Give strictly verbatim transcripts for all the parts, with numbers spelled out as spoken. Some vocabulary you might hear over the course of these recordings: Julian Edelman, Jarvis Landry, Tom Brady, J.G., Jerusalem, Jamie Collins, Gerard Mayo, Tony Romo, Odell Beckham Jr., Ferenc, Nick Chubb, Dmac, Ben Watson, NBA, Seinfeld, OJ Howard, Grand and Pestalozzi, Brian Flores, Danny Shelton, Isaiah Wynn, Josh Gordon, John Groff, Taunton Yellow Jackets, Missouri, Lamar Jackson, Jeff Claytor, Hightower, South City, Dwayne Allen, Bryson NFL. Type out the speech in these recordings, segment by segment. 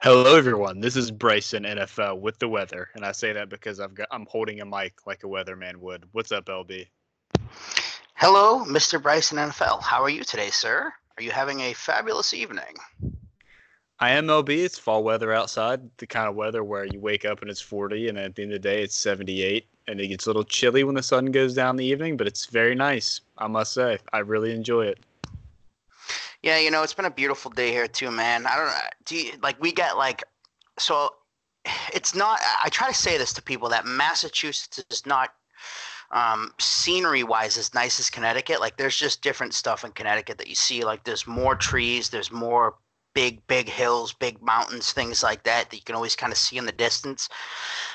Hello, everyone. This is Bryson N F L with the weather, and I say that because I've got I'm holding a mic like a weatherman would. What's up, L B? Hello, Mister Bryson N F L. How are you today, sir? Are you having a fabulous evening? I am, L B. It's fall weather outside, the kind of weather where you wake up and it's forty, and at the end of the day, it's seventy-eight, and it gets a little chilly when the sun goes down in the evening, but it's very nice, I must say. I really enjoy it. Yeah, you know, it's been a beautiful day here too, man. I don't know. Do you, like, we get like, so it's not, I try to say this to people that Massachusetts is not um, scenery wise as nice as Connecticut. Like, there's just different stuff in Connecticut that you see. Like, there's more trees, there's more big, big hills, big mountains, things like that, that you can always kind of see in the distance.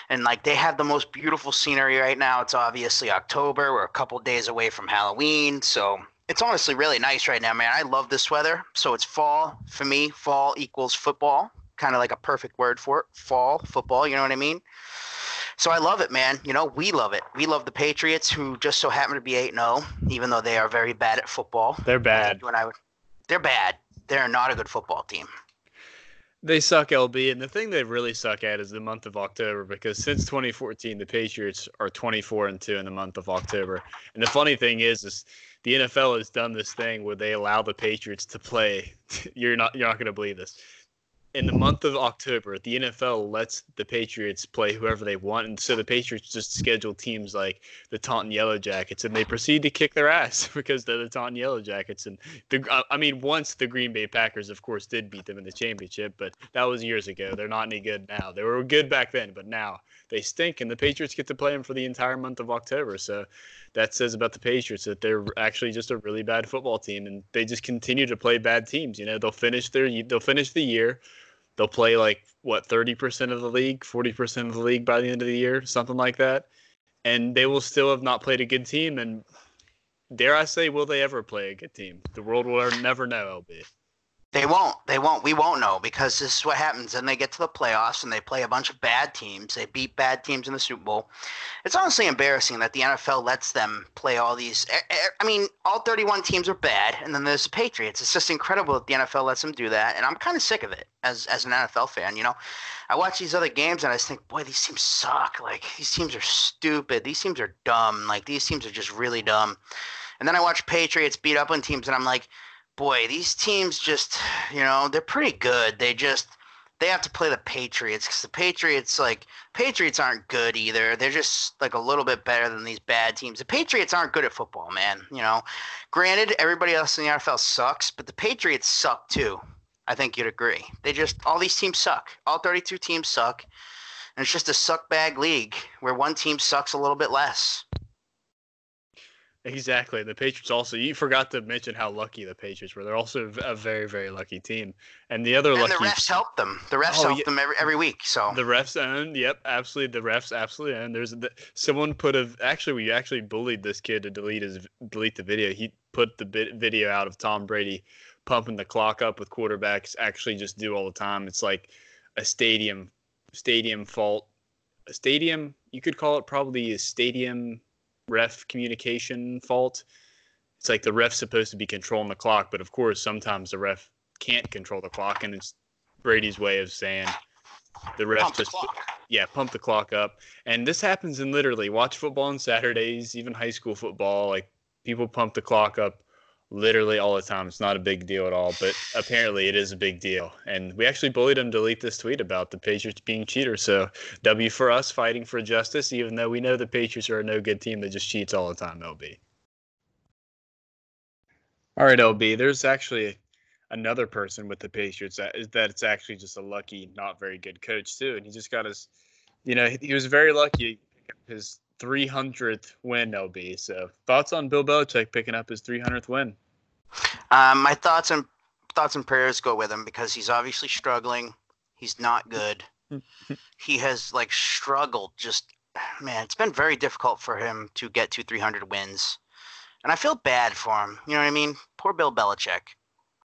And like, they have the most beautiful scenery right now. It's obviously October. We're a couple days away from Halloween. So it's honestly really nice right now, man. I love this weather. So it's fall. For me, fall equals football. Kind of like a perfect word for it. Fall, football, you know what I mean? So I love it, man. You know, we love it. We love the Patriots, who just so happen to be eight and oh, even though they are very bad at football. They're bad. When I would, they're bad. They're not a good football team. They suck, L B, and the thing they really suck at is the month of October, because since twenty fourteen, the Patriots are twenty-four and two in the month of October. And the funny thing is, is the N F L has done this thing where they allow the Patriots to play. You're not, you're not going to believe this. In the month of October, the N F L lets the Patriots play whoever they want, and so the Patriots just schedule teams like the Taunton Yellow Jackets, and they proceed to kick their ass because they're the Taunton Yellow Jackets. And the, I mean, once the Green Bay Packers, of course, did beat them in the championship, but that was years ago. They're not any good now. They were good back then, but now they stink, and the Patriots get to play them for the entire month of October. So that says about the Patriots that they're actually just a really bad football team, and they just continue to play bad teams. You know, they'll finish their they'll finish the year. They'll play like, what, thirty percent of the league, forty percent of the league by the end of the year, something like that. And they will still have not played a good team. And dare I say, will they ever play a good team? The world will never know, L B. They won't. They won't. We won't know, because this is what happens. And they get to the playoffs and they play a bunch of bad teams. They beat bad teams in the Super Bowl. It's honestly embarrassing that the N F L lets them play all these. I mean, all thirty-one teams are bad, and then there's the Patriots. It's just incredible that the N F L lets them do that, and I'm kind of sick of it as as an N F L fan. You know, I watch these other games and I just think, boy, these teams suck. Like, these teams are stupid. These teams are dumb. Like, these teams are just really dumb. And then I watch Patriots beat up on teams, and I'm like, boy, these teams just, you know, they're pretty good. They just, they have to play the Patriots, because the Patriots, like, Patriots aren't good either. They're just, like, a little bit better than these bad teams. The Patriots aren't good at football, man, you know. Granted, everybody else in the N F L sucks, but the Patriots suck too. I think you'd agree. They just, all these teams suck. All thirty-two teams suck. And it's just a suck-bag league where one team sucks a little bit less. Exactly. The Patriots also – you forgot to mention how lucky the Patriots were. They're also a very, very lucky team. And the other and lucky – And the refs help them. The refs oh, help yeah. them every, every week. So the refs own. Yep, absolutely. The refs absolutely own. There's the, someone put a – actually, we actually bullied this kid to delete his delete the video. He put the bit, video out of Tom Brady pumping the clock up with quarterbacks actually just do all the time. It's like a stadium stadium fault. A stadium – you could call it probably a stadium – ref communication fault. It's like the ref's supposed to be controlling the clock, but of course sometimes the ref can't control the clock, and it's Brady's way of saying the ref pump just the yeah pump the clock up. And this happens in literally watch football on Saturdays, even high school football. Like, people pump the clock up literally all the time. It's not a big deal at all, but apparently it is a big deal. And we actually bullied him to delete this tweet about the Patriots being cheaters. So W for us, fighting for justice, even though we know the Patriots are a no good team that just cheats all the time, L B. All right, L B, there's actually another person with the Patriots that is that it's actually just a lucky, not very good coach too. And he just got his, you know, he was very lucky his three hundredth win, L B. So thoughts on Bill Belichick picking up his three hundredth win? Um, my thoughts and thoughts and prayers go with him, because he's obviously struggling. He's not good. He has, like, struggled just man, it's been very difficult for him to get to three hundred wins. And I feel bad for him. You know what I mean? Poor Bill Belichick.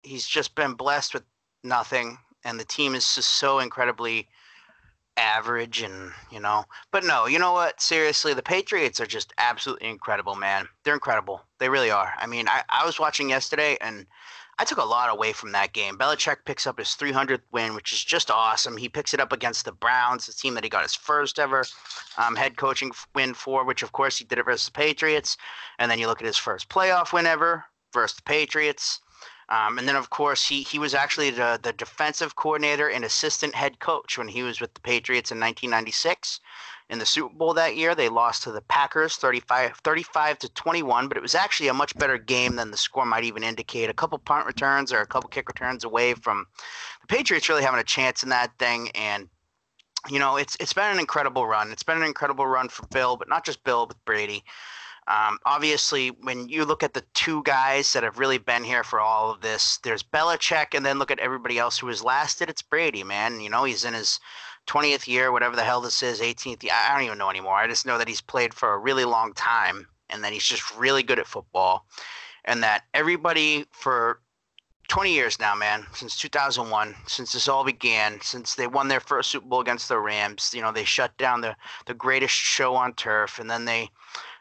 He's just been blessed with nothing. And the team is just so incredibly average and, you know. But no, you know what? Seriously, the Patriots are just absolutely incredible, man. They're incredible. They really are. I mean, I, I was watching yesterday, and I took a lot away from that game. Belichick picks up his three hundredth win, which is just awesome. He picks it up against the Browns, the team that he got his first ever um, head coaching win for, which, of course, he did it versus the Patriots. And then you look at his first playoff win ever versus the Patriots. Um, and then, of course, he, he was actually the, the defensive coordinator and assistant head coach when he was with the Patriots in nineteen ninety-six. In the Super Bowl that year, they lost to the Packers thirty-five to twenty-one, but it was actually a much better game than the score might even indicate. A couple punt returns or a couple kick returns away from the Patriots really having a chance in that thing. And, you know, it's it's been an incredible run. It's been an incredible run for Bill, but not just Bill, but Brady. Um, obviously, when you look at the two guys that have really been here for all of this, there's Belichick, and then look at everybody else who has lasted. It's Brady, man. You know, he's in his twentieth year, whatever the hell this is, eighteenth year, I don't even know anymore. I just know that he's played for a really long time and that he's just really good at football, and that everybody for twenty years now, man, since two thousand one, since this all began, since they won their first Super Bowl against the Rams, you know, they shut down the, the greatest show on turf, and then they,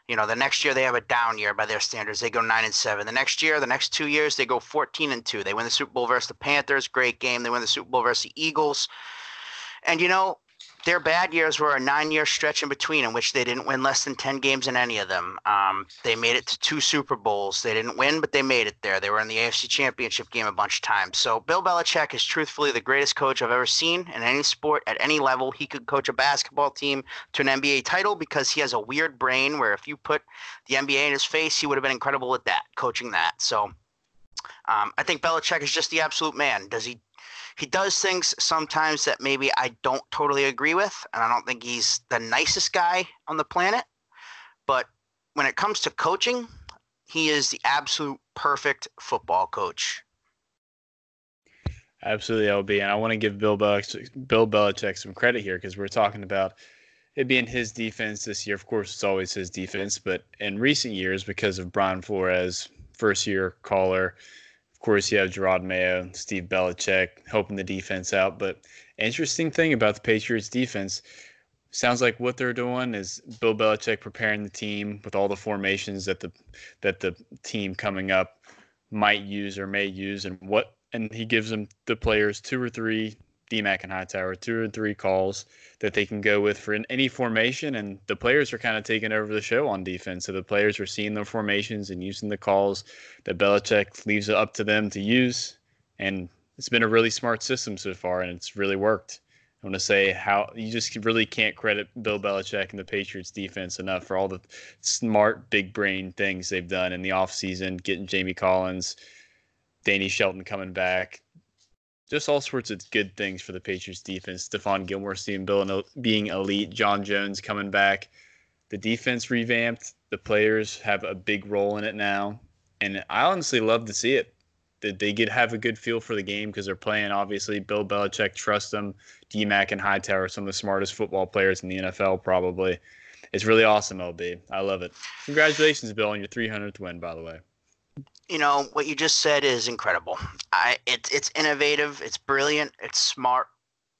you know, the next year they have a down year by their standards. They go nine and seven. The next year, the next two years, they go fourteen and two. They win the Super Bowl versus the Panthers. Great game. They win the Super Bowl versus the Eagles. And, you know, their bad years were a nine-year stretch in between in which they didn't win less than ten games in any of them. Um, they made it to two Super Bowls. They didn't win, but they made it there. They were in the A F C Championship game a bunch of times. So Bill Belichick is truthfully the greatest coach I've ever seen in any sport at any level. He could coach a basketball team to an N B A title because he has a weird brain where if you put the N B A in his face, he would have been incredible at that, coaching that. So um, I think Belichick is just the absolute man. Does he? He does things sometimes that maybe I don't totally agree with, and I don't think he's the nicest guy on the planet. But when it comes to coaching, he is the absolute perfect football coach. Absolutely, L B. And I want to give Bill Belichick, Bill Belichick some credit here because we're talking about it being his defense this year. Of course, it's always his defense, but in recent years, because of Brian Flores, first-year caller, of course, you have Gerard Mayo, Steve Belichick, helping the defense out. But interesting thing about the Patriots defense, sounds like what they're doing is Bill Belichick preparing the team with all the formations that the that the team coming up might use or may use, and what and he gives them the players two or three, Dmac and Hightower, two or three calls that they can go with for in any formation, and the players are kind of taking over the show on defense. So the players are seeing their formations and using the calls that Belichick leaves it up to them to use, and it's been a really smart system so far, and it's really worked. I want to say how you just really can't credit Bill Belichick and the Patriots defense enough for all the smart, big brain things they've done in the offseason, getting Jamie Collins, Danny Shelton coming back, just all sorts of good things for the Patriots defense. Stephon Gilmore seeing Bill being elite. John Jones coming back. The defense revamped. The players have a big role in it now. And I honestly love to see it. That they get have a good feel for the game because they're playing, obviously, Bill Belichick trusts them. D Mac and Hightower are some of the smartest football players in the N F L probably. It's really awesome, L B. I love it. Congratulations, Bill, on your three hundredth win, by the way. You know, what you just said is incredible. I, it, it's innovative. It's brilliant. It's smart.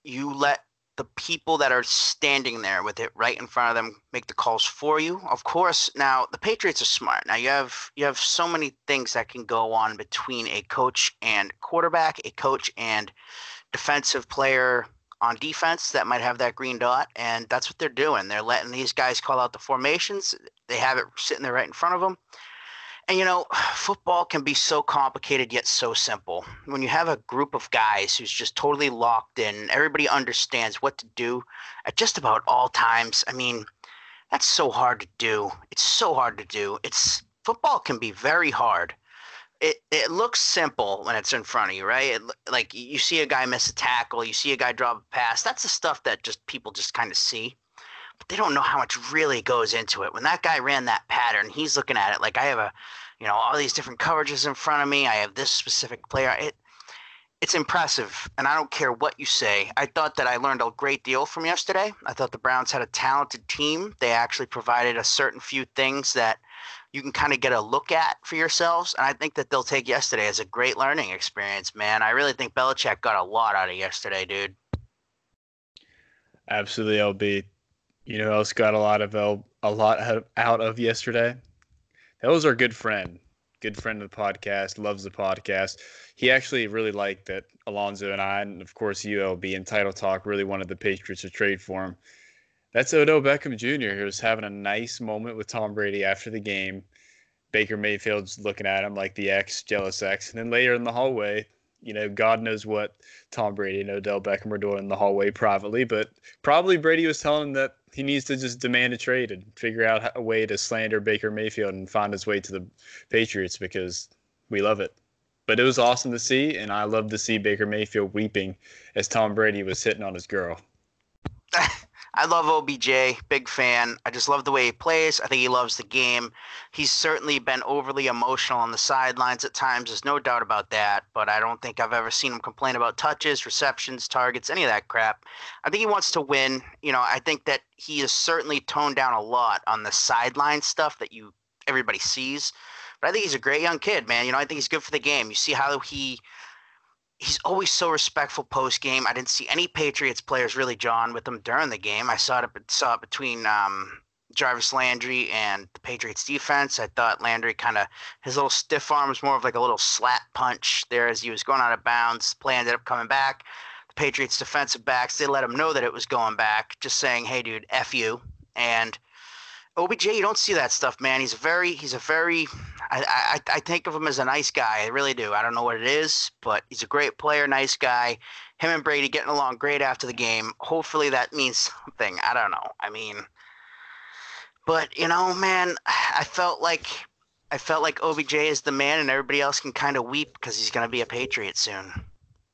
You let the people that are standing there with it right in front of them make the calls for you. Of course, now the Patriots are smart. Now you have you have so many things that can go on between a coach and quarterback, a coach and defensive player on defense that might have that green dot, and that's what they're doing. They're letting these guys call out the formations. They have it sitting there right in front of them. And, you know, football can be so complicated yet so simple. When you have a group of guys who's just totally locked in, everybody understands what to do at just about all times. I mean, that's so hard to do. It's so hard to do. It's football can be very hard. It it looks simple when it's in front of you, right? It, like you see a guy miss a tackle, you see a guy drop a pass. That's the stuff that just people just kind of see. But they don't know how much really goes into it. When that guy ran that pattern, he's looking at it like I have a, you know, all these different coverages in front of me. I have this specific player. It, it's impressive, and I don't care what you say. I thought that I learned a great deal from yesterday. I thought the Browns had a talented team. They actually provided a certain few things that you can kind of get a look at for yourselves, and I think that they'll take yesterday as a great learning experience, man. I really think Belichick got a lot out of yesterday, dude. Absolutely, L B. You know who else got a lot of L- a lot out of yesterday? That was our good friend. Good friend of the podcast, loves the podcast. He actually really liked that Alonzo and I, and of course you, L B, and Title Talk really wanted the Patriots to trade for him. That's Odell Beckham Junior, who's having a nice moment with Tom Brady after the game. Baker Mayfield's looking at him like the ex, jealous ex. And then later in the hallway, you know, God knows what Tom Brady and Odell Beckham are doing in the hallway privately, but probably Brady was telling him that he needs to just demand a trade and figure out a way to slander Baker Mayfield and find his way to the Patriots because we love it. But it was awesome to see, and I love to see Baker Mayfield weeping as Tom Brady was hitting on his girl. I love O B J, big fan. I just love the way he plays. I think he loves the game. He's certainly been overly emotional on the sidelines at times. There's no doubt about that, but I don't think I've ever seen him complain about touches, receptions, targets, any of that crap. I think he wants to win. You know, I think that he is certainly toned down a lot on the sideline stuff that you everybody sees. But I think he's a great young kid, man. You know, I think he's good for the game. You see how he he's always so respectful post-game. I didn't see any Patriots players really jawing with him during the game. I saw it, saw it between um, Jarvis Landry and the Patriots defense. I thought Landry kind of – his little stiff arm was more of like a little slap punch there as he was going out of bounds. The play ended up coming back. The Patriots defensive backs, they let him know that it was going back, just saying, hey, dude, F you. And – O B J, you don't see that stuff, man. He's a very, he's a very, I, I, I think of him as a nice guy. I really do. I don't know what it is, but he's a great player, nice guy. Him and Brady getting along great after the game. Hopefully that means something. I don't know. I mean, but you know, man, I felt like, I felt like O B J is the man and everybody else can kind of weep because he's going to be a Patriot soon.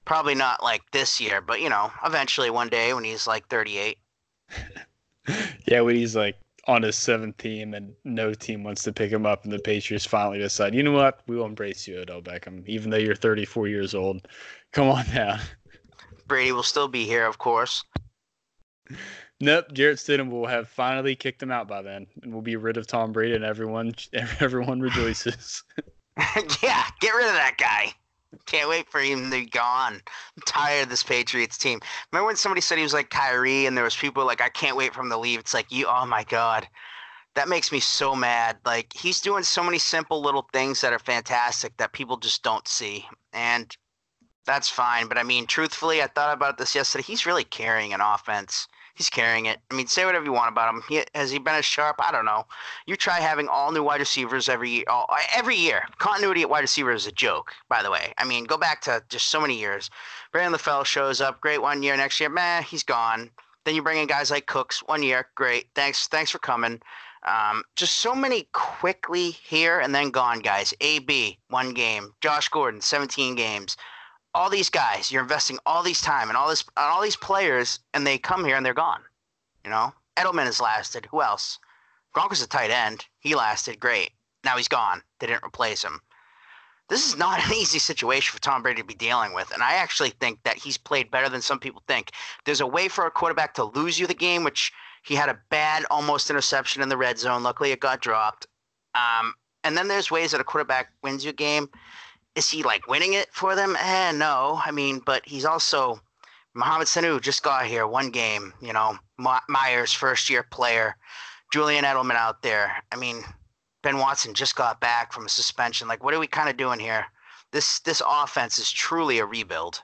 Probably not like this year, but you know, eventually one day when he's like thirty-eight. Yeah, when he's like, on his seventh team, and no team wants to pick him up, and the Patriots finally decide, you know what, we will embrace you, Odell Beckham, even though you're thirty-four years old. Come on down. Brady will still be here, of course. Nope, Jarrett Stidham will have finally kicked him out by then, and we'll be rid of Tom Brady, and everyone, everyone rejoices. Yeah, get rid of that guy. Can't wait for him to be gone. I'm tired of this Patriots team. Remember when somebody said he was like Kyrie and there was people like, I can't wait for him to leave. It's like, you, oh, my God. That makes me so mad. Like, he's doing so many simple little things that are fantastic that people just don't see. And that's fine. But, I mean, truthfully, I thought about this yesterday. He's really carrying an offense. He's carrying it. I mean, say whatever you want about him. He, has he been as sharp? I don't know. You try having all new wide receivers every year. All, every year. Continuity at wide receiver is a joke, by the way. I mean, go back to just so many years. Brandon LaFell shows up. Great one year. Next year, meh, he's gone. Then you bring in guys like Cooks. One year. Great. Thanks Thanks for coming. Um, just so many quickly here and then gone guys. A B, one game. Josh Gordon, seventeen games. All these guys, you're investing all these time and all this on all these players, and they come here and they're gone. You know, Edelman has lasted. Who else? Gronk was a tight end. He lasted great. Now he's gone. They didn't replace him. This is not an easy situation for Tom Brady to be dealing with, and I actually think that he's played better than some people think. There's a way for a quarterback to lose you the game, which he had a bad almost interception in the red zone. Luckily, it got dropped. Um, and then there's ways that a quarterback wins you a game. Is he, like, winning it for them? Eh, no. I mean, but he's also – Mohamed Sanu just got here, one game. You know, My- Myers, first-year player. Julian Edelman out there. I mean, Ben Watson just got back from a suspension. Like, what are we kind of doing here? This this offense is truly a rebuild.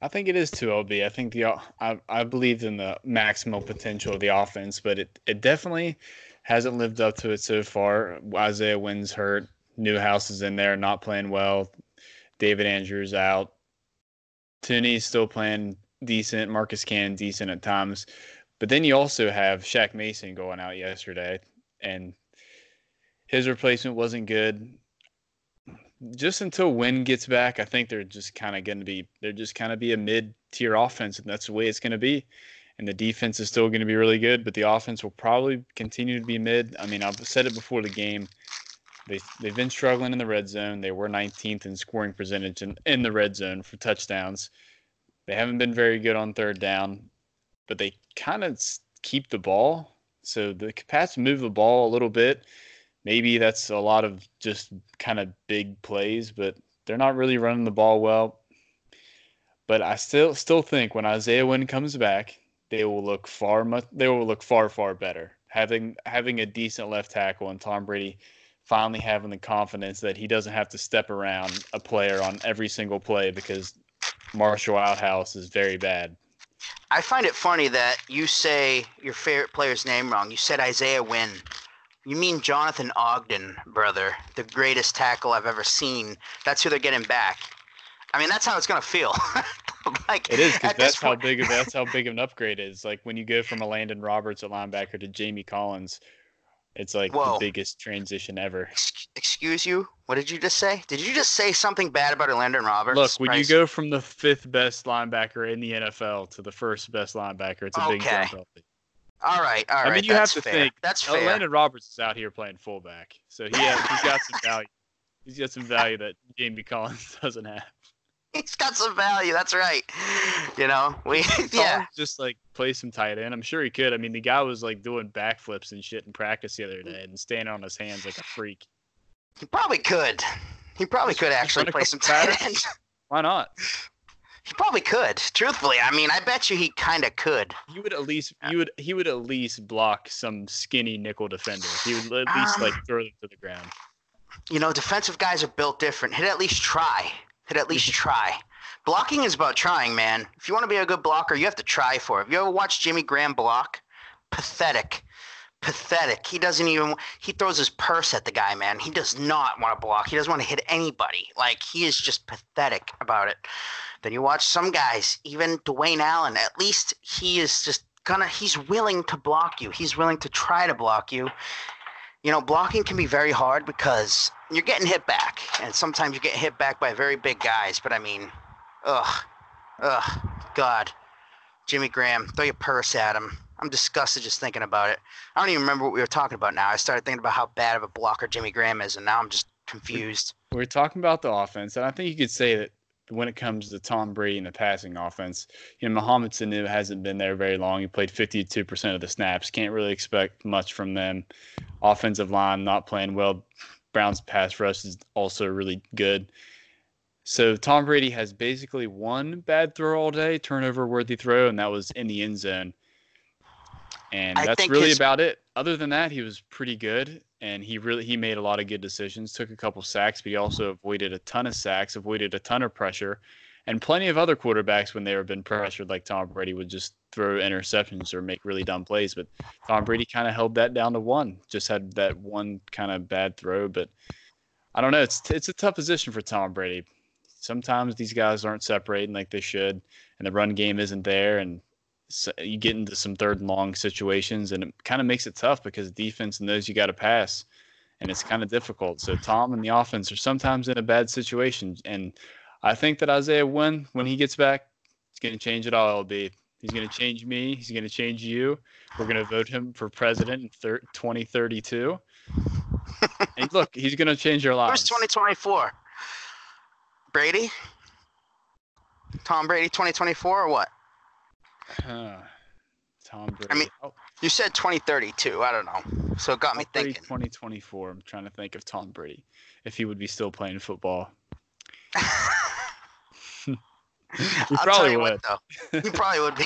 I think it is too, L B. I think the I, I believe in the maximum potential of the offense, but it, it definitely hasn't lived up to it so far. Isaiah Wynn's hurt. Newhouse is in there, not playing well. David Andrews out. Tooney's still playing decent. Marcus Cannon decent at times. But then you also have Shaq Mason going out yesterday, and his replacement wasn't good. Just until Wynn gets back, I think they're just kind of going to be they're just kind of be a mid-tier offense, and that's the way it's going to be. And the defense is still going to be really good, but the offense will probably continue to be mid. I mean, I've said it before the game. They, they've been struggling in the red zone. They were nineteenth in scoring percentage in, in the red zone for touchdowns. They haven't been very good on third down, but they kind of keep the ball. So the Pats move the ball a little bit. Maybe that's a lot of just kind of big plays, but they're not really running the ball well. But I still still think when Isaiah Wynn comes back, they will look far much, they will look far, far better. Having having a decent left tackle and Tom Brady finally having the confidence that he doesn't have to step around a player on every single play because Marshall Newhouse is very bad. I find it funny that you say your favorite player's name wrong. You said Isaiah Wynn. You mean Jonathan Ogden, brother, the greatest tackle I've ever seen. That's who they're getting back. I mean, that's how it's gonna feel. Like it is, because that's how big of that's how big of an upgrade it is. Like when you go from a Landon Roberts at linebacker to Jamie Collins, it's like Whoa. The biggest transition ever. Excuse you? What did you just say? Did you just say something bad about Landon Roberts? Look, when Price? You go from the fifth best linebacker in the N F L to the first best linebacker, it's a okay. big jump up. All right, all right. I mean, you have to fair. think. That's fair. Landon Roberts is out here playing fullback, so he has, he's got some value. He's got some value that Jamie Collins doesn't have. He's got some value. That's right. You know, we yeah. just like play some tight end. I'm sure he could. I mean, the guy was like doing backflips and shit in practice the other day and standing on his hands like a freak. He probably could. He probably could actually play some tight end. Why not? He probably could. Truthfully, I mean, I bet you he kind of could. He would at least you would he would at least block some skinny nickel defender. He would at least um, like throw them to the ground. You know, defensive guys are built different. He'd at least try. Could at least try. Blocking is about trying, man. If you want to be a good blocker, you have to try for it. Have you ever watched Jimmy Graham block? Pathetic. Pathetic. He doesn't even – he throws his purse at the guy, man. He does not want to block. He doesn't want to hit anybody. Like, he is just pathetic about it. Then you watch some guys, even Dwayne Allen, at least he is just gonna – he's willing to block you. He's willing to try to block you. You know, blocking can be very hard because you're getting hit back, and sometimes you get hit back by very big guys. But, I mean, ugh, ugh, God. Jimmy Graham, throw your purse at him. I'm disgusted just thinking about it. I don't even remember what we were talking about now. I started thinking about how bad of a blocker Jimmy Graham is, and now I'm just confused. We were talking about the offense, and I think you could say that when it comes to Tom Brady and the passing offense, you know, Mohamed Sanu hasn't been there very long. He played fifty-two percent of the snaps. Can't really expect much from them. Offensive line not playing well. Brown's pass rush is also really good. So Tom Brady has basically one bad throw all day, turnover-worthy throw, and that was in the end zone. And I that's really his... about it. Other than that, he was pretty good, and he really he made a lot of good decisions, took a couple sacks, but he also avoided a ton of sacks, avoided a ton of pressure, and plenty of other quarterbacks when they were been pressured like Tom Brady would just throw interceptions or make really dumb plays, but Tom Brady kind of held that down to one, just had that one kind of bad throw. But I don't know. It's it's a tough position for Tom Brady. Sometimes these guys aren't separating like they should, and the run game isn't there, and so you get into some third and long situations, and it kind of makes it tough because defense knows you got to pass, and it's kind of difficult. So Tom and the offense are sometimes in a bad situation, and I think that Isaiah Wynn, when he gets back, it's going to change it all, L B. He's going to change me. He's going to change you. We're going to vote him for president in thir- twenty thirty-two. And look, he's going to change your lives. Where's twenty twenty-four? Brady? Tom Brady twenty twenty-four or what? Huh. Tom Brady. I mean, oh. You said twenty thirty-two. I don't know. So it got Tom me Brady thinking. twenty twenty-four. I'm trying to think of Tom Brady, if he would be still playing football. He I'll probably tell you would. What, though. He probably would be.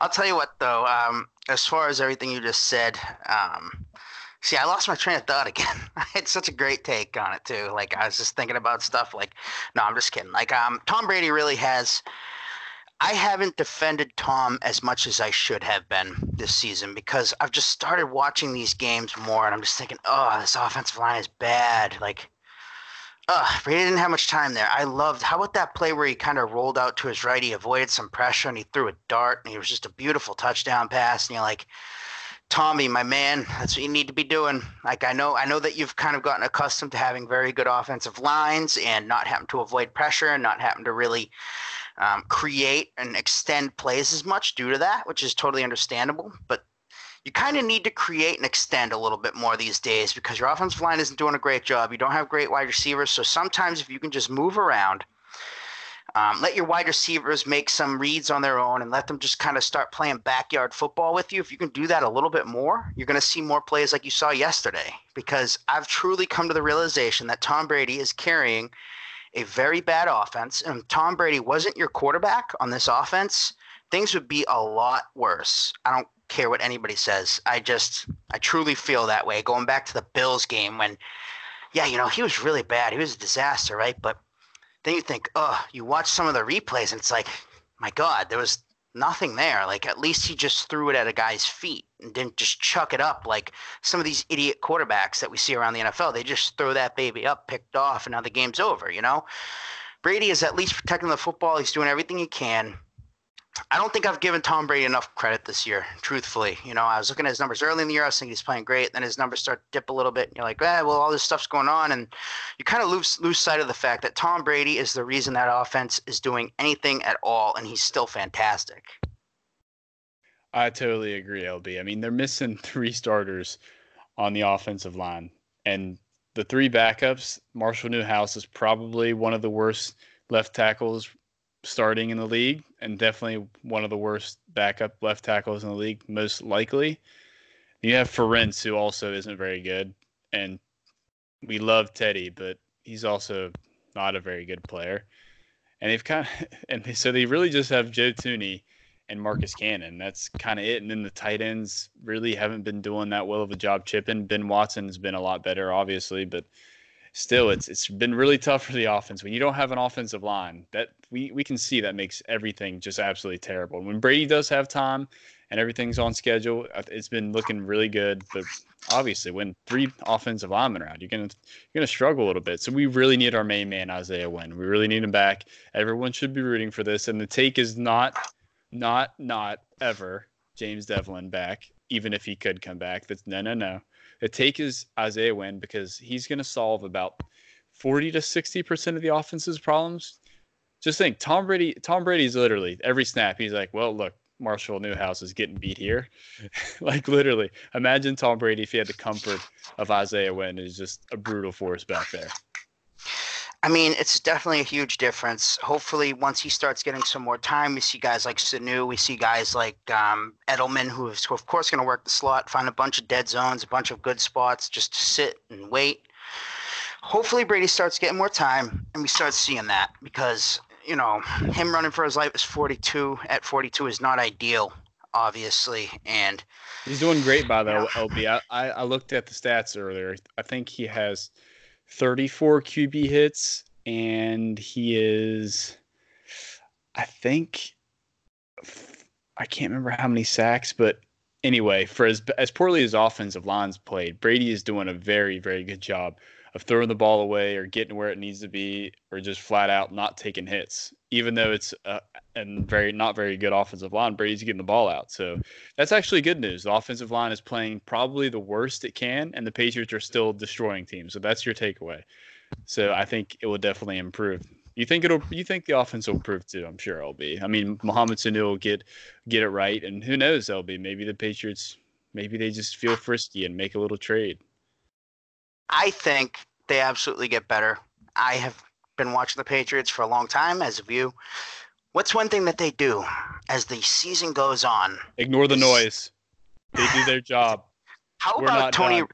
I'll tell you what, though. Um, as far as everything you just said, um, see, I lost my train of thought again. I had such a great take on it, too. Like, I was just thinking about stuff like, no, I'm just kidding. Like, um, Tom Brady really has. I haven't defended Tom as much as I should have been this season because I've just started watching these games more, and I'm just thinking, oh, this offensive line is bad. Like, uh, Brady didn't have much time there. I loved – how about that play where he kind of rolled out to his right, he avoided some pressure, and he threw a dart, and it was just a beautiful touchdown pass, and you're like, Tommy, my man, that's what you need to be doing. Like, I know I know that you've kind of gotten accustomed to having very good offensive lines and not having to avoid pressure and not having to really – Um, create and extend plays as much due to that, which is totally understandable. But you kind of need to create and extend a little bit more these days because your offensive line isn't doing a great job. You don't have great wide receivers. So sometimes if you can just move around, um, let your wide receivers make some reads on their own and let them just kind of start playing backyard football with you. If you can do that a little bit more, you're going to see more plays like you saw yesterday, because I've truly come to the realization that Tom Brady is carrying a very bad offense. And if Tom Brady wasn't your quarterback on this offense, things would be a lot worse. I don't care what anybody says. I just, I truly feel that way. Going back to the Bills game when, yeah, you know, he was really bad. He was a disaster, right? But then you think, oh, you watch some of the replays and it's like, my God, there was nothing there. Like, at least he just threw it at a guy's feet and didn't just chuck it up like some of these idiot quarterbacks that we see around the N F L. They just throw that baby up, picked off, and now the game's over, you know? Brady is at least protecting the football. He's doing everything he can. I don't think I've given Tom Brady enough credit this year, truthfully. You know, I was looking at his numbers early in the year. I was thinking he's playing great. Then his numbers start to dip a little bit. And you're like, eh, well, all this stuff's going on. And you kind of lose, lose sight of the fact that Tom Brady is the reason that offense is doing anything at all. And he's still fantastic. I totally agree, L B. I mean, they're missing three starters on the offensive line. And the three backups, Marshall Newhouse is probably one of the worst left tackles starting in the league, and definitely one of the worst backup left tackles in the league, most likely. You have Ferenc, who also isn't very good, and we love Teddy, but he's also not a very good player. And they've kind of, and so they really just have Joe Thuney and Marcus Cannon. That's kind of it. And then the tight ends really haven't been doing that well of a job chipping. Ben Watson has been a lot better, obviously, but still, it's it's been really tough for the offense. When you don't have an offensive line, that we, we can see that makes everything just absolutely terrible. When Brady does have time and everything's on schedule, it's been looking really good. But obviously, when three offensive linemen are out, you're gonna you're gonna struggle a little bit. So we really need our main man Isaiah Wynn. We really need him back. Everyone should be rooting for this. And the take is not, not, not ever James Devlin back, even if he could come back. That's no, no, no. The take is Isaiah Wynn, because he's going to solve about forty to sixty percent of the offense's problems. Just think, Tom Brady. Tom Brady's literally every snap. He's like, well, look, Marshall Newhouse is getting beat here. Like, literally, imagine Tom Brady if he had the comfort of Isaiah Wynn. Is just a brutal force back there. I mean, it's definitely a huge difference. Hopefully, once he starts getting some more time, we see guys like Sanu, we see guys like um, Edelman, who is, of course, going to work the slot, find a bunch of dead zones, a bunch of good spots, just to sit and wait. Hopefully, Brady starts getting more time, and we start seeing that, because, you know, him running for his life is forty-two. At forty-two is not ideal, obviously. And he's doing great, by the way, L B. I, I looked at the stats earlier. I think he has thirty-four Q B hits, and he is, I think, I can't remember how many sacks, but anyway, for as as poorly as offensive lines played, Brady is doing a very, very good job of throwing the ball away or getting where it needs to be, or just flat out not taking hits, even though it's a, a very not very good offensive line. Brady's getting the ball out, so that's actually good news. The offensive line is playing probably the worst it can, and the Patriots are still destroying teams. So that's your takeaway. So I think it will definitely improve. You think it'll? You think the offense will improve too? I'm sure L B. I mean, Mohamed Sanu will get get it right, and who knows, L B? Maybe the Patriots, maybe they just feel frisky and make a little trade. I think they absolutely get better. I have been watching the Patriots for a long time, as of you. What's one thing that they do as the season goes on? Ignore the noise. They do their job. How We're about Tony? Done.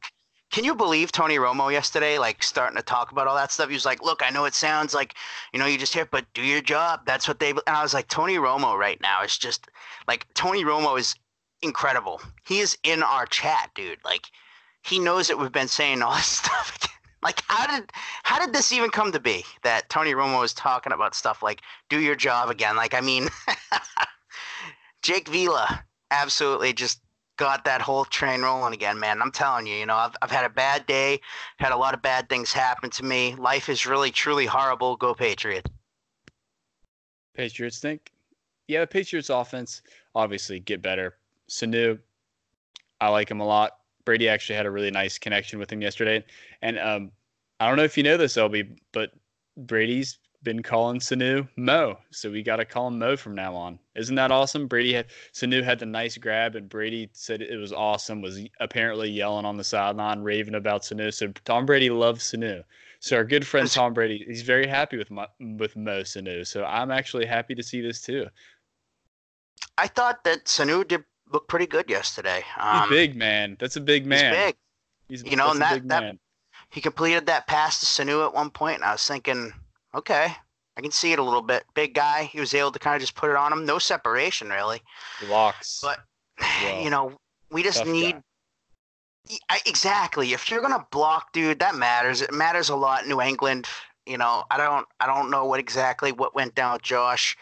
Can you believe Tony Romo yesterday, like, starting to talk about all that stuff? He was like, look, I know it sounds like, you know, you just hear, but do your job. That's what they – and I was like, Tony Romo right now is just – like, Tony Romo is incredible. He is in our chat, dude. Like, he knows that we've been saying all this stuff. Like, how did how did this even come to be that Tony Romo was talking about stuff like do your job again? Like, I mean, Jake Vila absolutely just got that whole train rolling again, man. I'm telling you, you know, I've I've had a bad day, had a lot of bad things happen to me. Life is really, truly horrible. Go Patriots. Patriots think? Yeah, the Patriots offense obviously get better. Sanu, I like him a lot. Brady actually had a really nice connection with him yesterday. And um, I don't know if you know this, L B, but Brady's been calling Sanu Mo, so we got to call him Mo from now on. Isn't that awesome? Brady had Sanu had the nice grab, and Brady said it was awesome, was apparently yelling on the sideline, raving about Sanu. So Tom Brady loves Sanu. So our good friend Tom Brady, he's very happy with my, with Mo Sanu. So I'm actually happy to see this too. I thought that Sanu did look pretty good yesterday. Um, he's big, man. That's a big man. He's big. He's, you know, and that, that he completed that pass to Sanu at one point, and I was thinking, okay, I can see it a little bit. Big guy. He was able to kind of just put it on him. No separation, really. Blocks. But, well, you know, we just need – exactly. If you're going to block, dude, that matters. It matters a lot. New England, you know, I don't I don't know what exactly what went down with Josh.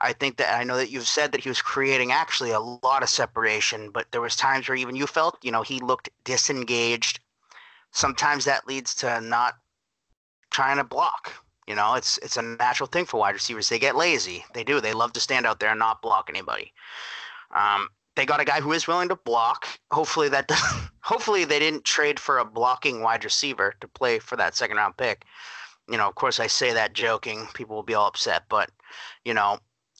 I think that I know that you've said that he was creating actually a lot of separation, but there was times where even you felt, you know, he looked disengaged. Sometimes that leads to not trying to block. You know, it's it's a natural thing for wide receivers. They get lazy. They do. They love to stand out there and not block anybody. Um, they got a guy who is willing to block. Hopefully that doesn't, hopefully they didn't trade for a blocking wide receiver to play for that second round pick. You know, of course, I say that joking. People will be all upset, but you know,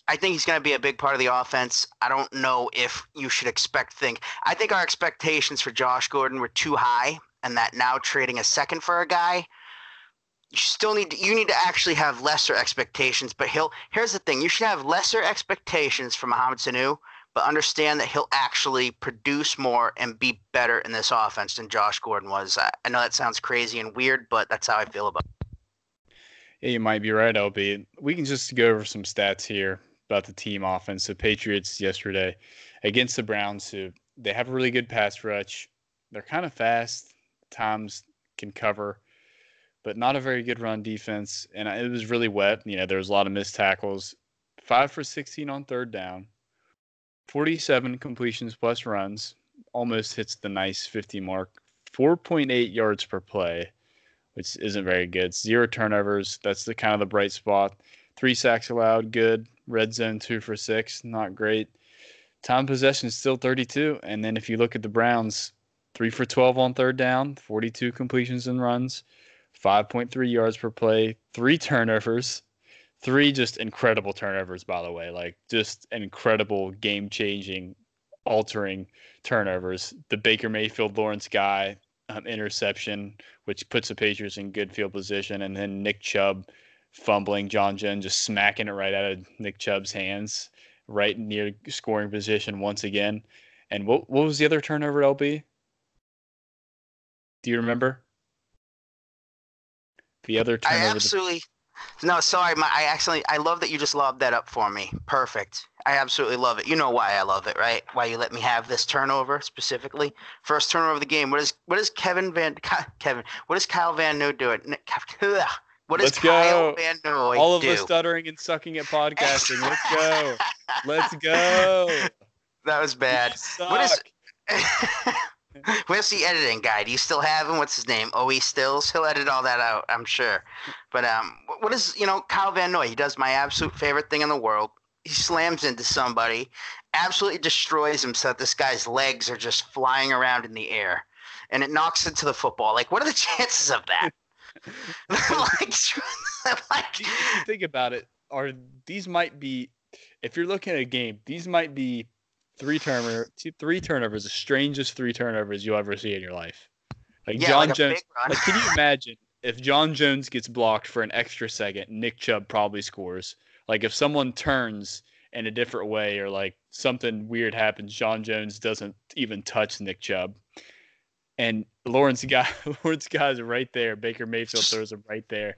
I think he's going to be a big part of the offense. I don't know if you should expect things. I think our expectations for Josh Gordon were too high, and that now trading a second for a guy, you still need to, you need to actually have lesser expectations. But he'll here's the thing: you should have lesser expectations for Mohamed Sanu, but understand that he'll actually produce more and be better in this offense than Josh Gordon was. I, I know that sounds crazy and weird, but that's how I feel about it. Yeah, you might be right, L B. We can just go over some stats here about the team offense. The Patriots yesterday against the Browns, who they have a really good pass rush. They're kind of fast, times can cover, but not a very good run defense. And it was really wet. You know, there was a lot of missed tackles. five for sixteen on third down. forty-seven completions plus runs, almost hits the nice fifty mark, four point eight yards per play, which isn't very good. Zero turnovers, that's the kind of the bright spot. Three sacks allowed, good. Red zone, two for six, not great. Time possession is still thirty-two. And then if you look at the Browns, three for twelve on third down, forty-two completions and runs, five point three yards per play, three turnovers. Three just incredible turnovers, by the way, like just incredible game-changing, altering turnovers. The Baker Mayfield Lawrence guy um, interception, which puts the Patriots in good field position, and then Nick Chubb fumbling, John Jones just smacking it right out of Nick Chubb's hands, right near scoring position once again. And what what was the other turnover, L B? Do you remember? The other turnover. I absolutely. No, sorry. My, I accidentally. I love that you just lobbed that up for me. Perfect. I absolutely love it. You know why I love it, right? Why you let me have this turnover specifically? First turnover of the game. What is what is Kevin Van Kevin? What is Kyle Van Noy doing? What is Let's Kyle go. Van Noy? All of do? us stuttering and sucking at podcasting. Let's go. Let's go. That was bad. What is? Where's the editing guy? Do you still have him? What's his name? O E Stills? He'll edit all that out, I'm sure. But um, what is, you know, Kyle Van Noy, he does my absolute favorite thing in the world. He slams into somebody, absolutely destroys him so that this guy's legs are just flying around in the air. And it knocks into the football. Like, what are the chances of that? like, like, you, you think about it. Are These might be, if you're looking at a game, these might be Three turnover, two, three turnovers, the strangest three turnovers you'll ever see in your life. Like yeah, John like Jones. Like, can you imagine if John Jones gets blocked for an extra second, Nick Chubb probably scores. Like if someone turns in a different way or like something weird happens, John Jones doesn't even touch Nick Chubb. And Lawrence guy, Lawrence guy's right there. Baker Mayfield throws him right there.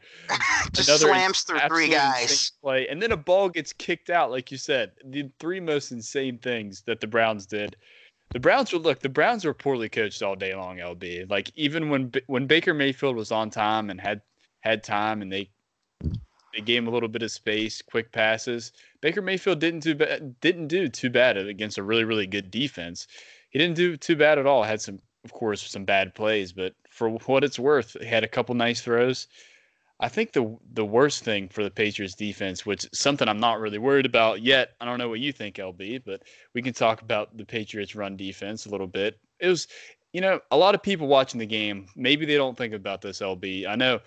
Just Another slams through three guys. Play. And then a ball gets kicked out, like you said. The three most insane things that the Browns did. The Browns were look. The Browns were poorly coached all day long. L B. Like even when when Baker Mayfield was on time and had had time, and they they gave him a little bit of space, quick passes. Baker Mayfield didn't do ba- didn't do too bad against a really really good defense. He didn't do too bad at all. Had some. Of course, some bad plays, but for what it's worth, he had a couple nice throws. I think the the worst thing for the Patriots defense, which is something I'm not really worried about yet. I don't know what you think, L B, but we can talk about the Patriots run defense a little bit. It was, you know, a lot of people watching the game, maybe they don't think about this, L B. I know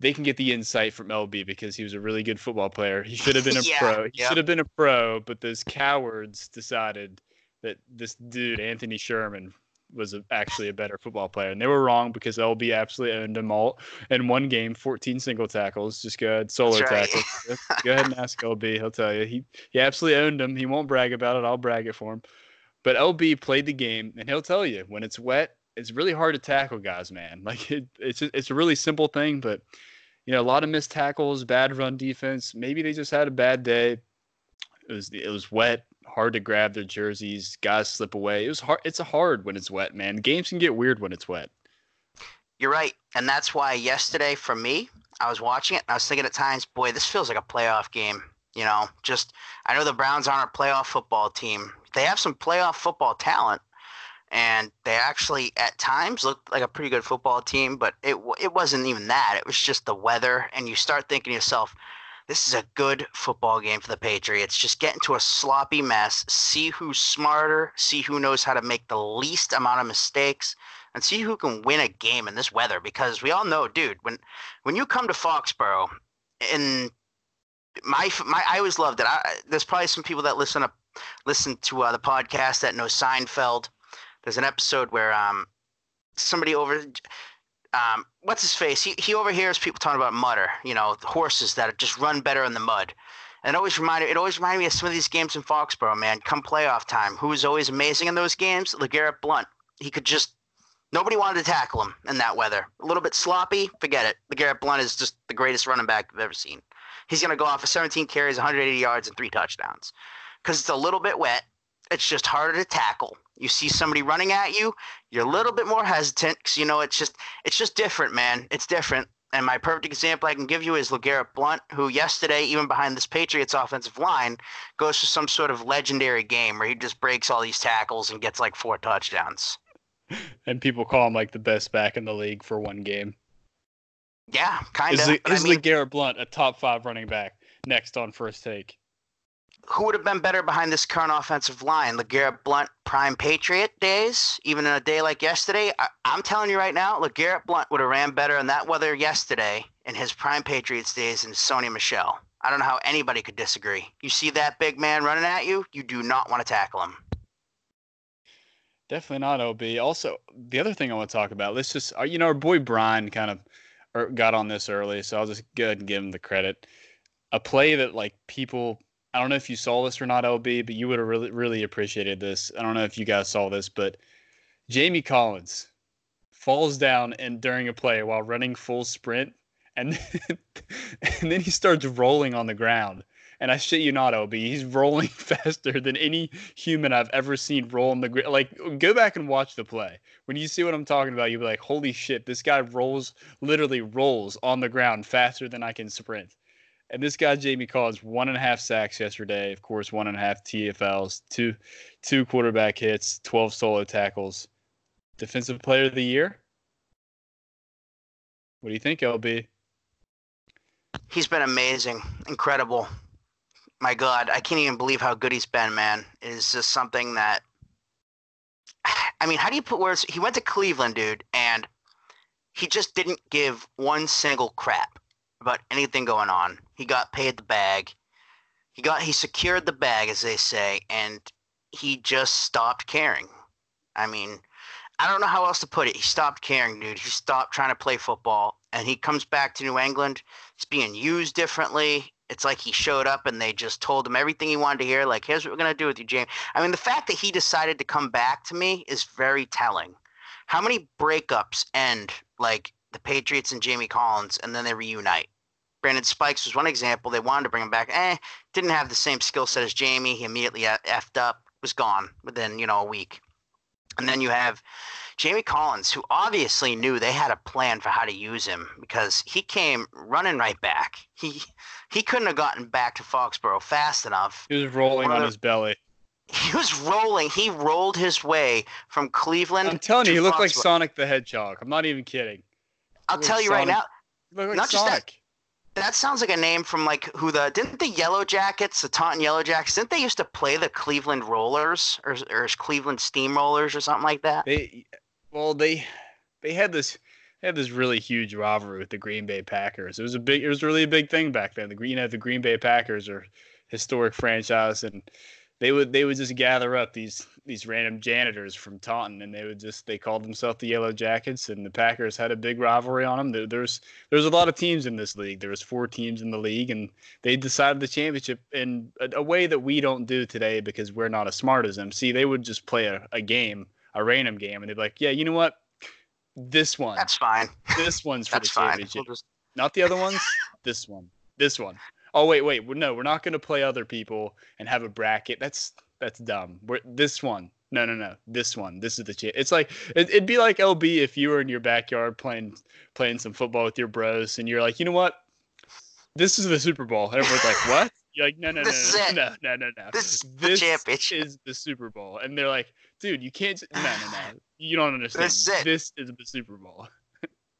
they can get the insight from L B because he was a really good football player. He should have been a yeah, pro. He yeah. should have been a pro, but those cowards decided that this dude, Anthony Sherman, was a, actually a better football player. And they were wrong because L B absolutely owned them all. In one game, fourteen single tackles. Just go ahead, solo right. tackles. Go ahead and ask L B. He'll tell you. He, he absolutely owned him. He won't brag about it. I'll brag it for him. But L B played the game, and he'll tell you, when it's wet, it's really hard to tackle guys, man. Like it, it's it's a really simple thing, but you know, a lot of missed tackles, bad run defense. Maybe they just had a bad day. It was it was wet, hard to grab their jerseys. Guys slip away. It was hard. It's hard when it's wet, man. Games can get weird when it's wet. You're right, and that's why yesterday for me, I was watching it. And I was thinking at times, boy, this feels like a playoff game. You know, just I know the Browns aren't a playoff football team. They have some playoff football talent. And they actually, at times, looked like a pretty good football team, but it it wasn't even that. It was just the weather, and you start thinking to yourself, this is a good football game for the Patriots. Just get into a sloppy mess, see who's smarter, see who knows how to make the least amount of mistakes, and see who can win a game in this weather. Because we all know, dude, when when you come to Foxborough, and my my I always loved it. I, there's probably some people that listen up, listen to uh, the podcast that know Seinfeld. There's an episode where um, somebody over um, – what's his face? He he overhears people talking about mudder, you know, the horses that just run better in the mud. And it always reminded, it always reminded me of some of these games in Foxborough, man, come playoff time. Who was always amazing in those games? LeGarrette Blount. He could just – nobody wanted to tackle him in that weather. A little bit sloppy, forget it. LeGarrette Blount is just the greatest running back I've ever seen. He's going to go off for seventeen carries, one hundred eighty yards, and three touchdowns because it's a little bit wet. It's just harder to tackle. You see somebody running at you, you're a little bit more hesitant because, you know, it's just it's just different, man. It's different. And my perfect example I can give you is LeGarrette Blount, who yesterday, even behind this Patriots offensive line, goes for some sort of legendary game where he just breaks all these tackles and gets like four touchdowns. And people call him like the best back in the league for one game. Yeah, kind of. Is, Le- is I mean, LeGarrette Blount a top five running back next on First Take? Who would have been better behind this current offensive line? LeGarrette Blount, prime Patriot days, even on a day like yesterday. I, I'm telling you right now, LeGarrette Blount would have ran better in that weather yesterday in his prime Patriots days than Sonny Michel. I don't know how anybody could disagree. You see that big man running at you, you do not want to tackle him. Definitely not, O B. Also, the other thing I want to talk about, let's just, you know, our boy Brian kind of got on this early, so I'll just go ahead and give him the credit. A play that, like, people... I don't know if you saw this or not, L B, but you would have really, really appreciated this. I don't know if you guys saw this, but Jamie Collins falls down and during a play while running full sprint, and then, and then he starts rolling on the ground. And I shit you not, L B, he's rolling faster than any human I've ever seen roll on the ground. Like, go back and watch the play. When you see what I'm talking about, you'll be like, holy shit, this guy rolls, literally rolls on the ground faster than I can sprint. And this guy, Jamie Collins, one and a half sacks yesterday. Of course, one and a half T F Ls, two two quarterback hits, twelve solo tackles. Defensive player of the year? What do you think, L B? He's been amazing. Incredible. My God, I can't even believe how good he's been, man. It is just something that – I mean, how do you put words – he went to Cleveland, dude, and he just didn't give one single crap about anything going on. He got paid the bag. He got he secured the bag, as they say, and he just stopped caring. I mean, I don't know how else to put it. He stopped caring, dude. He stopped trying to play football, and he comes back to New England. He's being used differently. It's like he showed up, and they just told him everything he wanted to hear, like, here's what we're going to do with you, James. I mean, the fact that he decided to come back to me is very telling. How many breakups end, like, the Patriots and Jamie Collins, and then they reunite? Brandon Spikes was one example. They wanted to bring him back. Eh, didn't have the same skill set as Jamie. He immediately effed up, was gone within, you know, a week. And then you have Jamie Collins, who obviously knew they had a plan for how to use him because he came running right back. He he couldn't have gotten back to Foxborough fast enough. He was rolling on his belly. He was rolling. He rolled his way from Cleveland. I'm telling you, he looked like Sonic the Hedgehog. I'm not even kidding. I'll tell you right now. Not just that. That sounds like a name from, like, who the – didn't the Yellow Jackets, the Taunton Yellow Jackets, didn't they used to play the Cleveland Rollers or, or Cleveland Steamrollers or something like that? They, well, they they had this – they had this really huge rivalry with the Green Bay Packers. It was a big, it was really a big thing back then. The Green, you know, the Green Bay Packers are historic franchise, and they would they would just gather up these these random janitors from Taunton, and they would just they called themselves the Yellow Jackets, and the Packers had a big rivalry on them. There, there's there's a lot of teams in this league. There was four teams in the league, and they decided the championship in a, a way that we don't do today because we're not as smart as them. See, they would just play a, a game, a random game, and they'd be like, yeah, you know what? This one. That's fine. This one's for the championship. We'll just... Not the other ones. This one. This one. Oh, wait, wait. No, we're not going to play other people and have a bracket. That's that's dumb. We're, this one. No, no, no. This one. This is the chance. It's like it, it'd be like L B if you were in your backyard playing playing some football with your bros, and you're like, you know what? This is the Super Bowl. And everyone's like, what? You're like, no, no, no, no, no, no, no, no. This is the championship. This is the Super Bowl. And they're like, dude, you can't. No, no, no. You don't understand. This is it. This is the Super Bowl.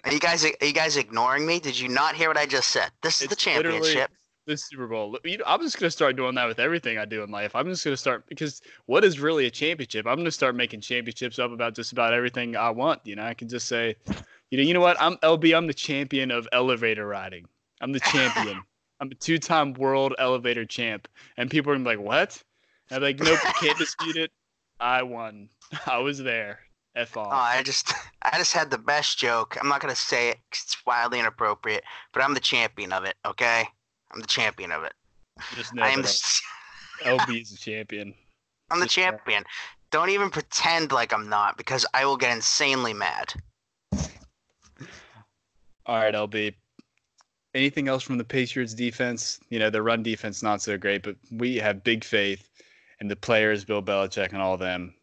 Are you guys? Are you guys ignoring me? Did you not hear what I just said? This is the championship. The Super Bowl. You know, I'm just going to start doing that with everything I do in life. I'm just going to start, because what is really a championship? I'm going to start making championships up about just about everything I want. You know, I can just say, you know, you know what? I'm L B. I'm the champion of elevator riding. I'm the champion. I'm a two-time world elevator champ. And people are going to be like, what? And I'm like, nope, you can't dispute it. I won. I was there. F off. Oh, I just, I just had the best joke. I'm not going to say it because it's wildly inappropriate, but I'm the champion of it, okay? I'm the champion of it. Just know I am the... L B is the champion. I'm the Just champion. Know. Don't even pretend like I'm not, because I will get insanely mad. All right, L B. Anything else from the Patriots defense? You know, their run defense not so great, but we have big faith in the players, Bill Belichick and all of them.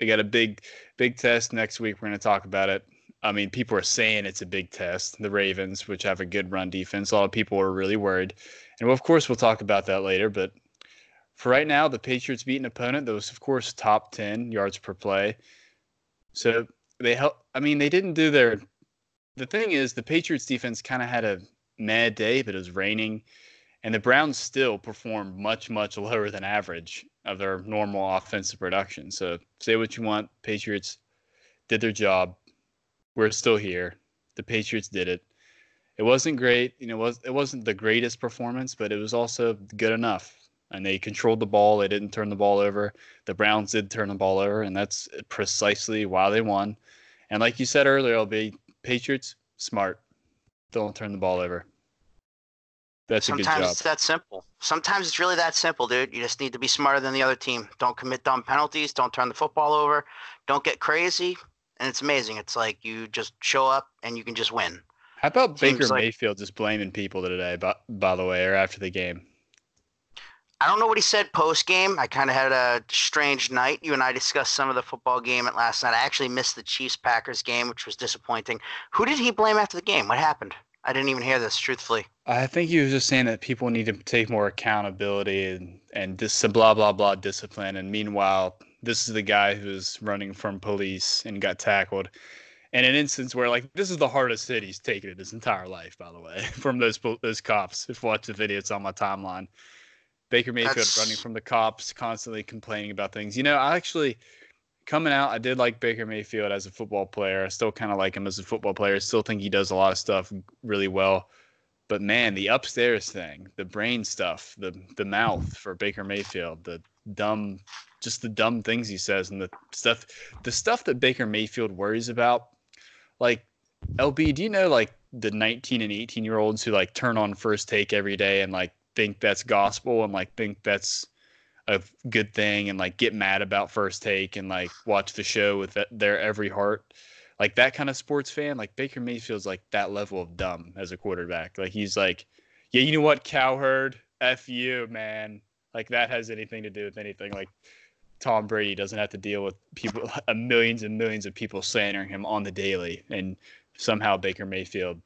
We got a big, big test next week. We're going to talk about it. I mean, people are saying it's a big test. The Ravens, which have a good run defense, a lot of people are really worried. And, of course, we'll talk about that later. But for right now, the Patriots beat an opponent that was, of course, top ten yards per play. So they help. I mean, they didn't do their – the thing is, the Patriots defense kind of had a mad day, but it was raining. And the Browns still performed much, much lower than average of their normal offensive production. So say what you want. Patriots did their job. We're still here. The Patriots did it. It wasn't great. You know, it, was, it wasn't the greatest performance, but it was also good enough. And they controlled the ball. They didn't turn the ball over. The Browns did turn the ball over, and that's precisely why they won. And like you said earlier, L B, Patriots, smart. Don't turn the ball over. That's a good job. Sometimes it's that simple. Sometimes it's really that simple, dude. You just need to be smarter than the other team. Don't commit dumb penalties. Don't turn the football over. Don't get crazy. And it's amazing. It's like you just show up and you can just win. How about Baker Mayfield just blaming people today, by, by the way, or after the game? I don't know what he said post-game. I kind of had a strange night. You and I discussed some of the football game at last night. I actually missed the Chiefs-Packers game, which was disappointing. Who did he blame after the game? What happened? I didn't even hear this, truthfully. I think he was just saying that people need to take more accountability and, and just some blah, blah, blah discipline. And meanwhile... this is the guy who's running from police and got tackled. And in an instance where, like, this is the hardest hit he's taken in his entire life, by the way, from those those cops. If you watch the video, it's on my timeline. Baker Mayfield That's... running from the cops, constantly complaining about things. You know, I actually, coming out, I did like Baker Mayfield as a football player. I still kind of like him as a football player. I still think he does a lot of stuff really well. But, man, the upstairs thing, the brain stuff, the the mouth for Baker Mayfield, the dumb... just the dumb things he says and the stuff, the stuff that Baker Mayfield worries about. Like, L B, do you know, like, the nineteen and eighteen year olds who, like, turn on First Take every day and, like, think that's gospel and, like, think that's a good thing and, like, get mad about First Take and, like, watch the show with their every heart? Like, that kind of sports fan, like, Baker Mayfield's, like, that level of dumb as a quarterback. Like, he's like, yeah, you know what, Cowherd? F you, man. Like, that has anything to do with anything. Like, Tom Brady doesn't have to deal with people, uh, millions and millions of people slandering him on the daily, and somehow Baker Mayfield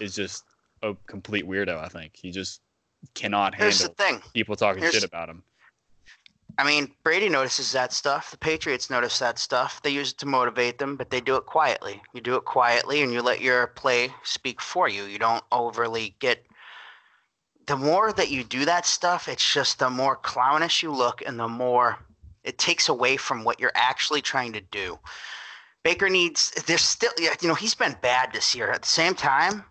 is just a complete weirdo. I think he just cannot Here's handle the thing. people talking Here's, shit about him. I mean, Brady notices that stuff. The Patriots notice that stuff. They use it to motivate them, but they do it quietly. You do it quietly, and you let your play speak for you. You don't overly get. The more that you do that stuff, it's just the more clownish you look and the more it takes away from what you're actually trying to do. Baker needs – there's still – you know, he's been bad this year. At the same time,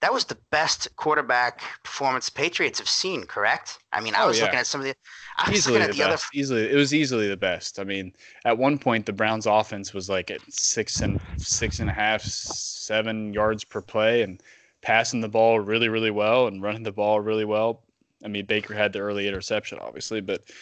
that was the best quarterback performance Patriots have seen, correct? I mean, I oh, was yeah. looking at some of the – I was easily looking at the, the other – Easily, it was easily the best. I mean, at one point, the Browns' offense was like at six and six and a half, seven yards per play and passing the ball really, really well and running the ball really well. I mean, Baker had the early interception, obviously, but –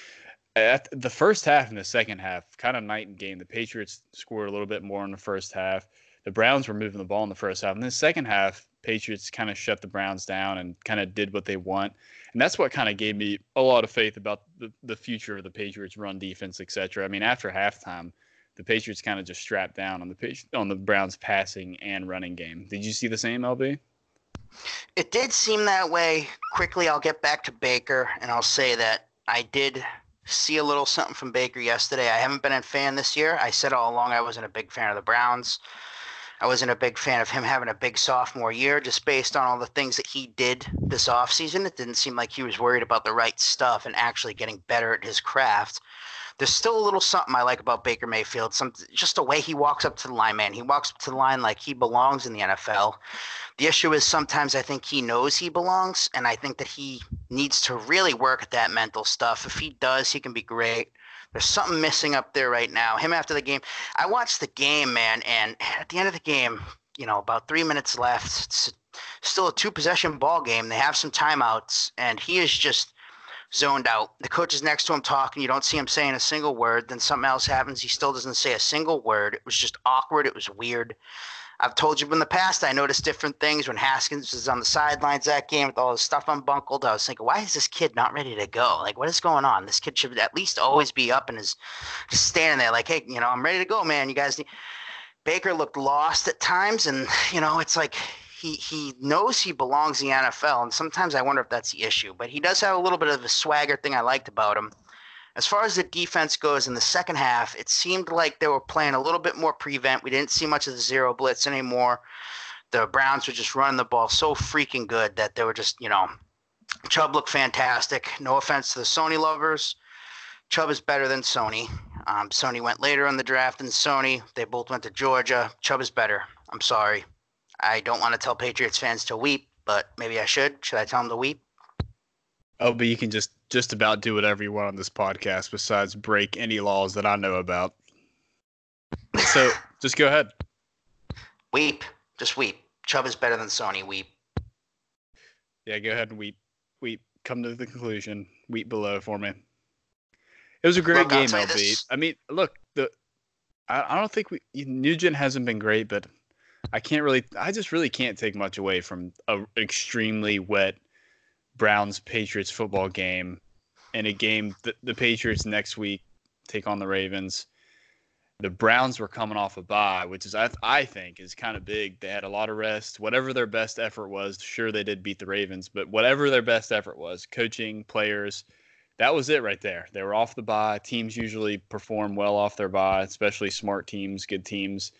At the first half and the second half, kind of night and game. The Patriots scored a little bit more in the first half. The Browns were moving the ball in the first half. In the second half, Patriots kind of shut the Browns down and kind of did what they want. And that's what kind of gave me a lot of faith about the, the future of the Patriots run defense, et cetera. I mean, after halftime, the Patriots kind of just strapped down on the on the Browns passing and running game. Did you see the same, L B? It did seem that way. Quickly, I'll get back to Baker, and I'll say that I did – see a little something from Baker yesterday. I haven't been a fan this year. I said all along I wasn't a big fan of the Browns. I wasn't a big fan of him having a big sophomore year just based on all the things that he did this offseason. It didn't seem like he was worried about the right stuff and actually getting better at his craft. There's still a little something I like about Baker Mayfield, some, just the way he walks up to the line, man. He walks up to the line like he belongs in the N F L. The issue is sometimes I think he knows he belongs, and I think that he needs to really work at that mental stuff. If he does, he can be great. There's something missing up there right now. Him after the game. I watched the game, man, and at the end of the game, you know, about three minutes left, it's still a two-possession ball game. They have some timeouts, and he is just – zoned out. The coach is next to him talking. You don't see him saying a single word. Then something else happens. He still doesn't say a single word. It was just awkward. It was weird. I've told you in the past, I noticed different things. When Haskins was on the sidelines that game with all his stuff unbunkled, I was thinking, why is this kid not ready to go? Like, what is going on? This kid should at least always be up and is just standing there like, hey, you know, I'm ready to go, man. You guys need – Baker looked lost at times, and, you know, it's like – He he knows he belongs in the N F L, and sometimes I wonder if that's the issue. But he does have a little bit of a swagger thing I liked about him. As far as the defense goes in the second half, it seemed like they were playing a little bit more prevent. We didn't see much of the zero blitz anymore. The Browns were just running the ball so freaking good that they were just, you know, Chubb looked fantastic. No offense to the Sony lovers. Chubb is better than Sony. Um, Sony went later in the draft than Sony. They both went to Georgia. Chubb is better. I'm sorry. I don't want to tell Patriots fans to weep, but maybe I should. Should I tell them to weep? Oh, but you can just, just about do whatever you want on this podcast besides break any laws that I know about. So just go ahead. Weep. Just weep. Chubb is better than Sony. Weep. Yeah, go ahead and weep. Weep. Come to the conclusion. Weep below for me. It was a great look, game, L B. I mean, look, the I, I don't think we – Nugent hasn't been great, but – I can't really – I just really can't take much away from an extremely wet Browns-Patriots football game and a game – the Patriots next week take on the Ravens. The Browns were coming off a bye, which is I, I think is kind of big. They had a lot of rest. Whatever their best effort was, sure, they did beat the Ravens, but whatever their best effort was, coaching, players, that was it right there. They were off the bye. Teams usually perform well off their bye, especially smart teams, good teams.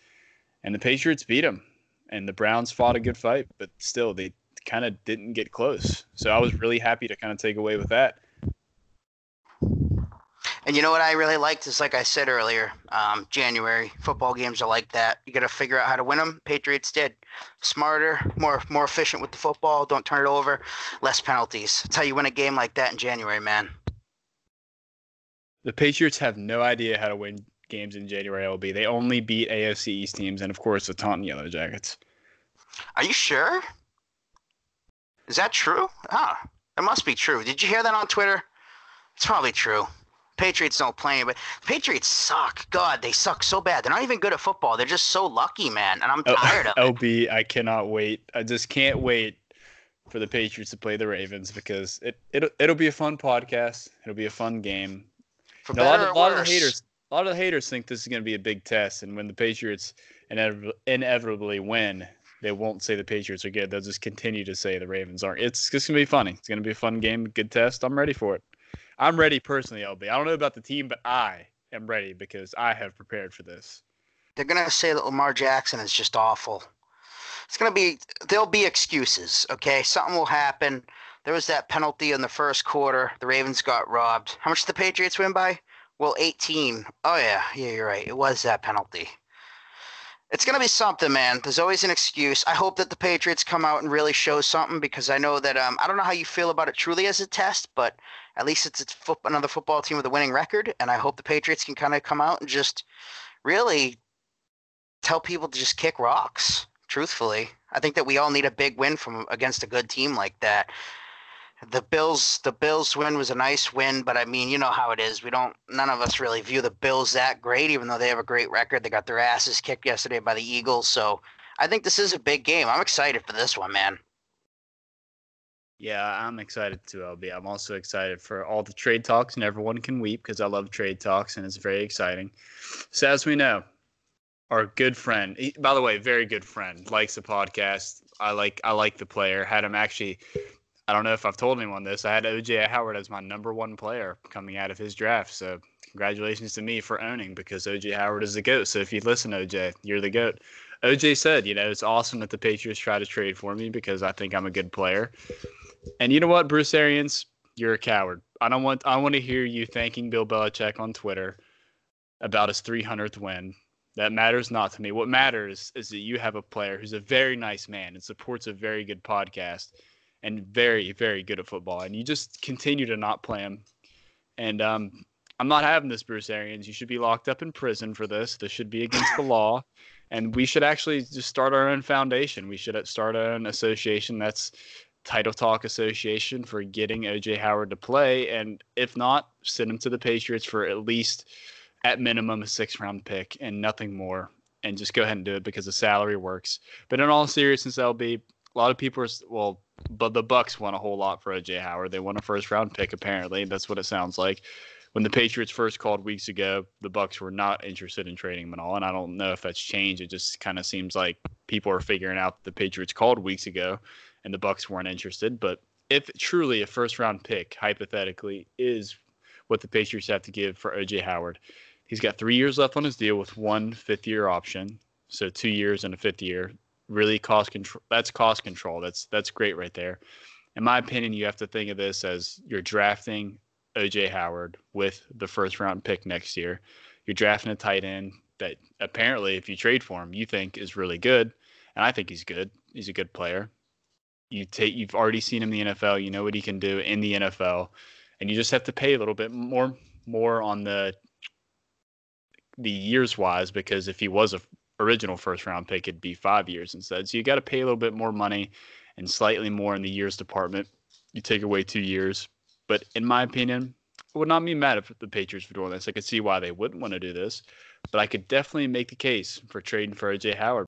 And the Patriots beat them, and the Browns fought a good fight, but still they kind of didn't get close. So I was really happy to kind of take away with that. And you know what I really liked is, like I said earlier, um, January football games are like that. You got to figure out how to win them. Patriots did. Smarter, more more efficient with the football. Don't turn it over. Less penalties. That's how you win a game like that in January, man. The Patriots have no idea how to win games in January, L B. They only beat A F C East teams and, of course, the Taunton Yellow Jackets. Are you sure? Is that true? Ah, it must be true. Did you hear that on Twitter? It's probably true. Patriots don't play, but Patriots suck. God, they suck so bad. They're not even good at football. They're just so lucky, man, and I'm tired oh, of L B, it. L B, I cannot wait. I just can't wait for the Patriots to play the Ravens because it, it'll, it'll be a fun podcast. It'll be a fun game. For better a lot, or a lot worse. Of the haters... A lot of the haters think this is going to be a big test, and when the Patriots inev- inevitably win, they won't say the Patriots are good. They'll just continue to say the Ravens aren't. It's just going to be funny. It's going to be a fun game, good test. I'm ready for it. I'm ready personally, L B. I don't know about the team, but I am ready because I have prepared for this. They're going to say that Lamar Jackson is just awful. It's going to be – there'll be excuses, okay? Something will happen. There was that penalty in the first quarter. The Ravens got robbed. How much did the Patriots win by? Well, eighteen. Oh, yeah. Yeah, you're right. It was that penalty. It's going to be something, man. There's always an excuse. I hope that the Patriots come out and really show something, because I know that um, – I don't know how you feel about it truly as a test, but at least it's, it's fo- another football team with a winning record, and I hope the Patriots can kind of come out and just really tell people to just kick rocks, truthfully. I think that we all need a big win from against a good team like that. The Bills, the Bills win was a nice win, but I mean, you know how it is. We don't, none of us really view the Bills that great, even though they have a great record. They got their asses kicked yesterday by the Eagles. So I think this is a big game. I'm excited for this one, man. Yeah, I'm excited too, L B. I'm also excited for all the trade talks, and everyone can weep because I love trade talks, and it's very exciting. So as we know, our good friend, by the way, very good friend, likes the podcast. I like, I like the player. Had him actually. I don't know if I've told anyone this. I had O J Howard as my number one player coming out of his draft. So congratulations to me for owning, because O J Howard is the GOAT. So if you listen, O J, you're the GOAT. O J said, you know, it's awesome that the Patriots try to trade for me because I think I'm a good player. And you know what, Bruce Arians, you're a coward. I don't want, I want to hear you thanking Bill Belichick on Twitter about his three hundredth win. That matters not to me. What matters is that you have a player who's a very nice man and supports a very good podcast. And very, very good at football. And you just continue to not play him. And um, I'm not having this, Bruce Arians. You should be locked up in prison for this. This should be against the law. And we should actually just start our own foundation. We should start our own association. That's Title Talk Association for getting O J Howard to play. And if not, send him to the Patriots for at least, at minimum, a six-round pick and nothing more. And just go ahead and do it because the salary works. But in all seriousness, L B, a lot of people are – well – but the Bucks won a whole lot for O J Howard. They won a first-round pick, apparently. That's what it sounds like. When the Patriots first called weeks ago, the Bucks were not interested in trading him at all, and I don't know if that's changed. It just kind of seems like people are figuring out the Patriots called weeks ago, and the Bucks weren't interested. But if truly a first-round pick, hypothetically, is what the Patriots have to give for O J Howard, he's got three years left on his deal with one fifth-year option, so two years and a fifth year. Really cost control. That's cost control. That's that's great right there. In my opinion, you have to think of this as you're drafting O J Howard with the first round pick next year. You're drafting a tight end that apparently, if you trade for him, you think is really good, and I think he's good. He's a good player. You take. You've already seen him in the N F L. You know what he can do in the N F L, and you just have to pay a little bit more more on the the years wise, because if he was a original first round pick, it'd be five years instead. So you got to pay a little bit more money and slightly more in the years department. You take away two years. But in my opinion, I would not be mad if the Patriots were doing this. I could see why they wouldn't want to do this, but I could definitely make the case for trading for O J Howard.